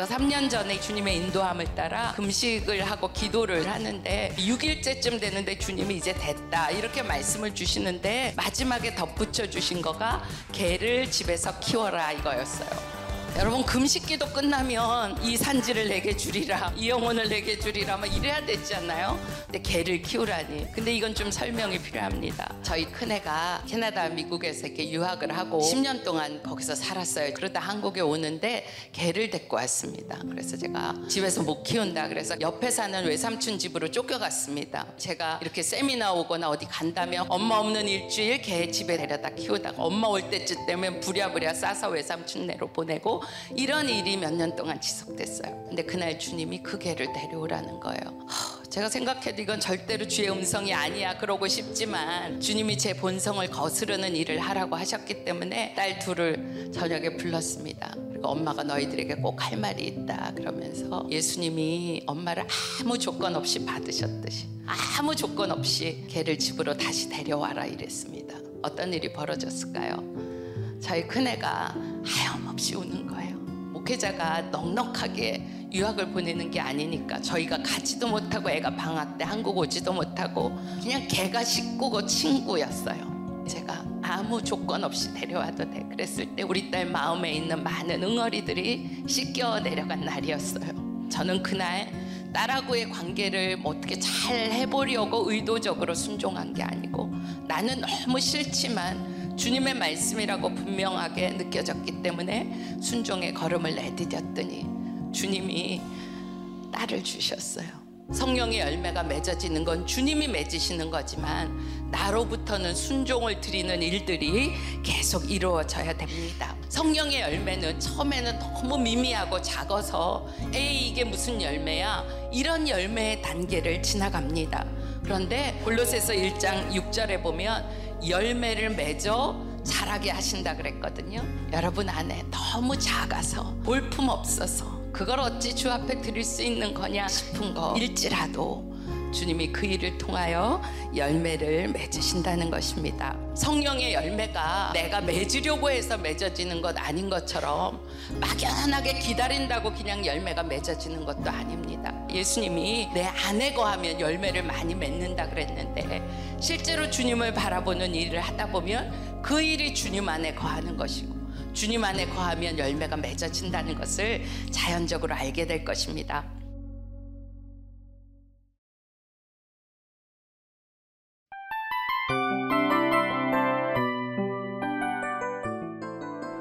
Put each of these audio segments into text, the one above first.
제가 3년 전에 주님의 인도함을 따라 금식을 하고 기도를 하는데 6일째쯤 되는데 주님이 이제 됐다 이렇게 말씀을 주시는데 마지막에 덧붙여 주신 거가 개를 집에서 키워라 이거였어요. 여러분, 금식기도 끝나면 이 산지를 내게 주리라, 이 영혼을 내게 주리라 막 이래야 되잖아요. 근데 개를 키우라니. 근데 이건 좀 설명이 필요합니다. 저희 큰애가 캐나다, 미국에서 이렇게 유학을 하고 10년 동안 거기서 살았어요. 그러다 한국에 오는데 개를 데리고 왔습니다. 그래서 제가 집에서 못 키운다 그래서 옆에 사는 외삼촌 집으로 쫓겨갔습니다. 제가 이렇게 세미나 오거나 어디 간다면 엄마 없는 일주일 개 집에 데려다 키우다가 엄마 올 때쯤 되면 부랴부랴 싸서 외삼촌네로 보내고 이런 일이 몇 년 동안 지속됐어요. 근데 그날 주님이 그 개를 데려오라는 거예요. 제가 생각해도 이건 절대로 주의 음성이 아니야 그러고 싶지만 주님이 제 본성을 거스르는 일을 하라고 하셨기 때문에 딸 둘을 저녁에 불렀습니다. 그리고 엄마가 너희들에게 꼭 할 말이 있다 그러면서 예수님이 엄마를 아무 조건 없이 받으셨듯이 아무 조건 없이 개를 집으로 다시 데려와라 이랬습니다. 어떤 일이 벌어졌을까요? 저희 큰애가 하염없이 우는 거예요. 목회자가 넉넉하게 유학을 보내는 게 아니니까 저희가 가지도 못하고 애가 방학 때 한국 오지도 못하고 그냥 걔가 식구고 친구였어요. 제가 아무 조건 없이 데려와도 돼 그랬을 때 우리 딸 마음에 있는 많은 응어리들이 씻겨 내려간 날이었어요. 저는 그날 딸하고의 관계를 뭐 어떻게 잘 해보려고 의도적으로 순종한 게 아니고 나는 너무 싫지만 주님의 말씀이라고 분명하게 느껴졌기 때문에 순종의 걸음을 내디뎠더니 주님이 딸을 주셨어요. 성령의 열매가 맺어지는 건 주님이 맺으시는 거지만 나로부터는 순종을 드리는 일들이 계속 이루어져야 됩니다. 성령의 열매는 처음에는 너무 미미하고 작아서 에이 이게 무슨 열매야 이런 열매의 단계를 지나갑니다. 그런데 골로새서 1장 6절에 보면 열매를 맺어 자라게 하신다 그랬거든요. 여러분 안에 너무 작아서 볼품없어서 그걸 어찌 주 앞에 드릴 수 있는 거냐 싶은 거일지라도 주님이 그 일을 통하여 열매를 맺으신다는 것입니다. 성령의 열매가 내가 맺으려고 해서 맺어지는 것 아닌 것처럼 막연하게 기다린다고 그냥 열매가 맺어지는 것도 아닙니다. 예수님이 내 안에 거하면 열매를 많이 맺는다 그랬는데 실제로 주님을 바라보는 일을 하다 보면 그 일이 주님 안에 거하는 것이고 주님 안에 거하면 열매가 맺어진다는 것을 자연적으로 알게 될 것입니다.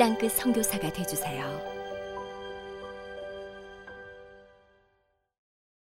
땅끝 선교사가 되어주세요.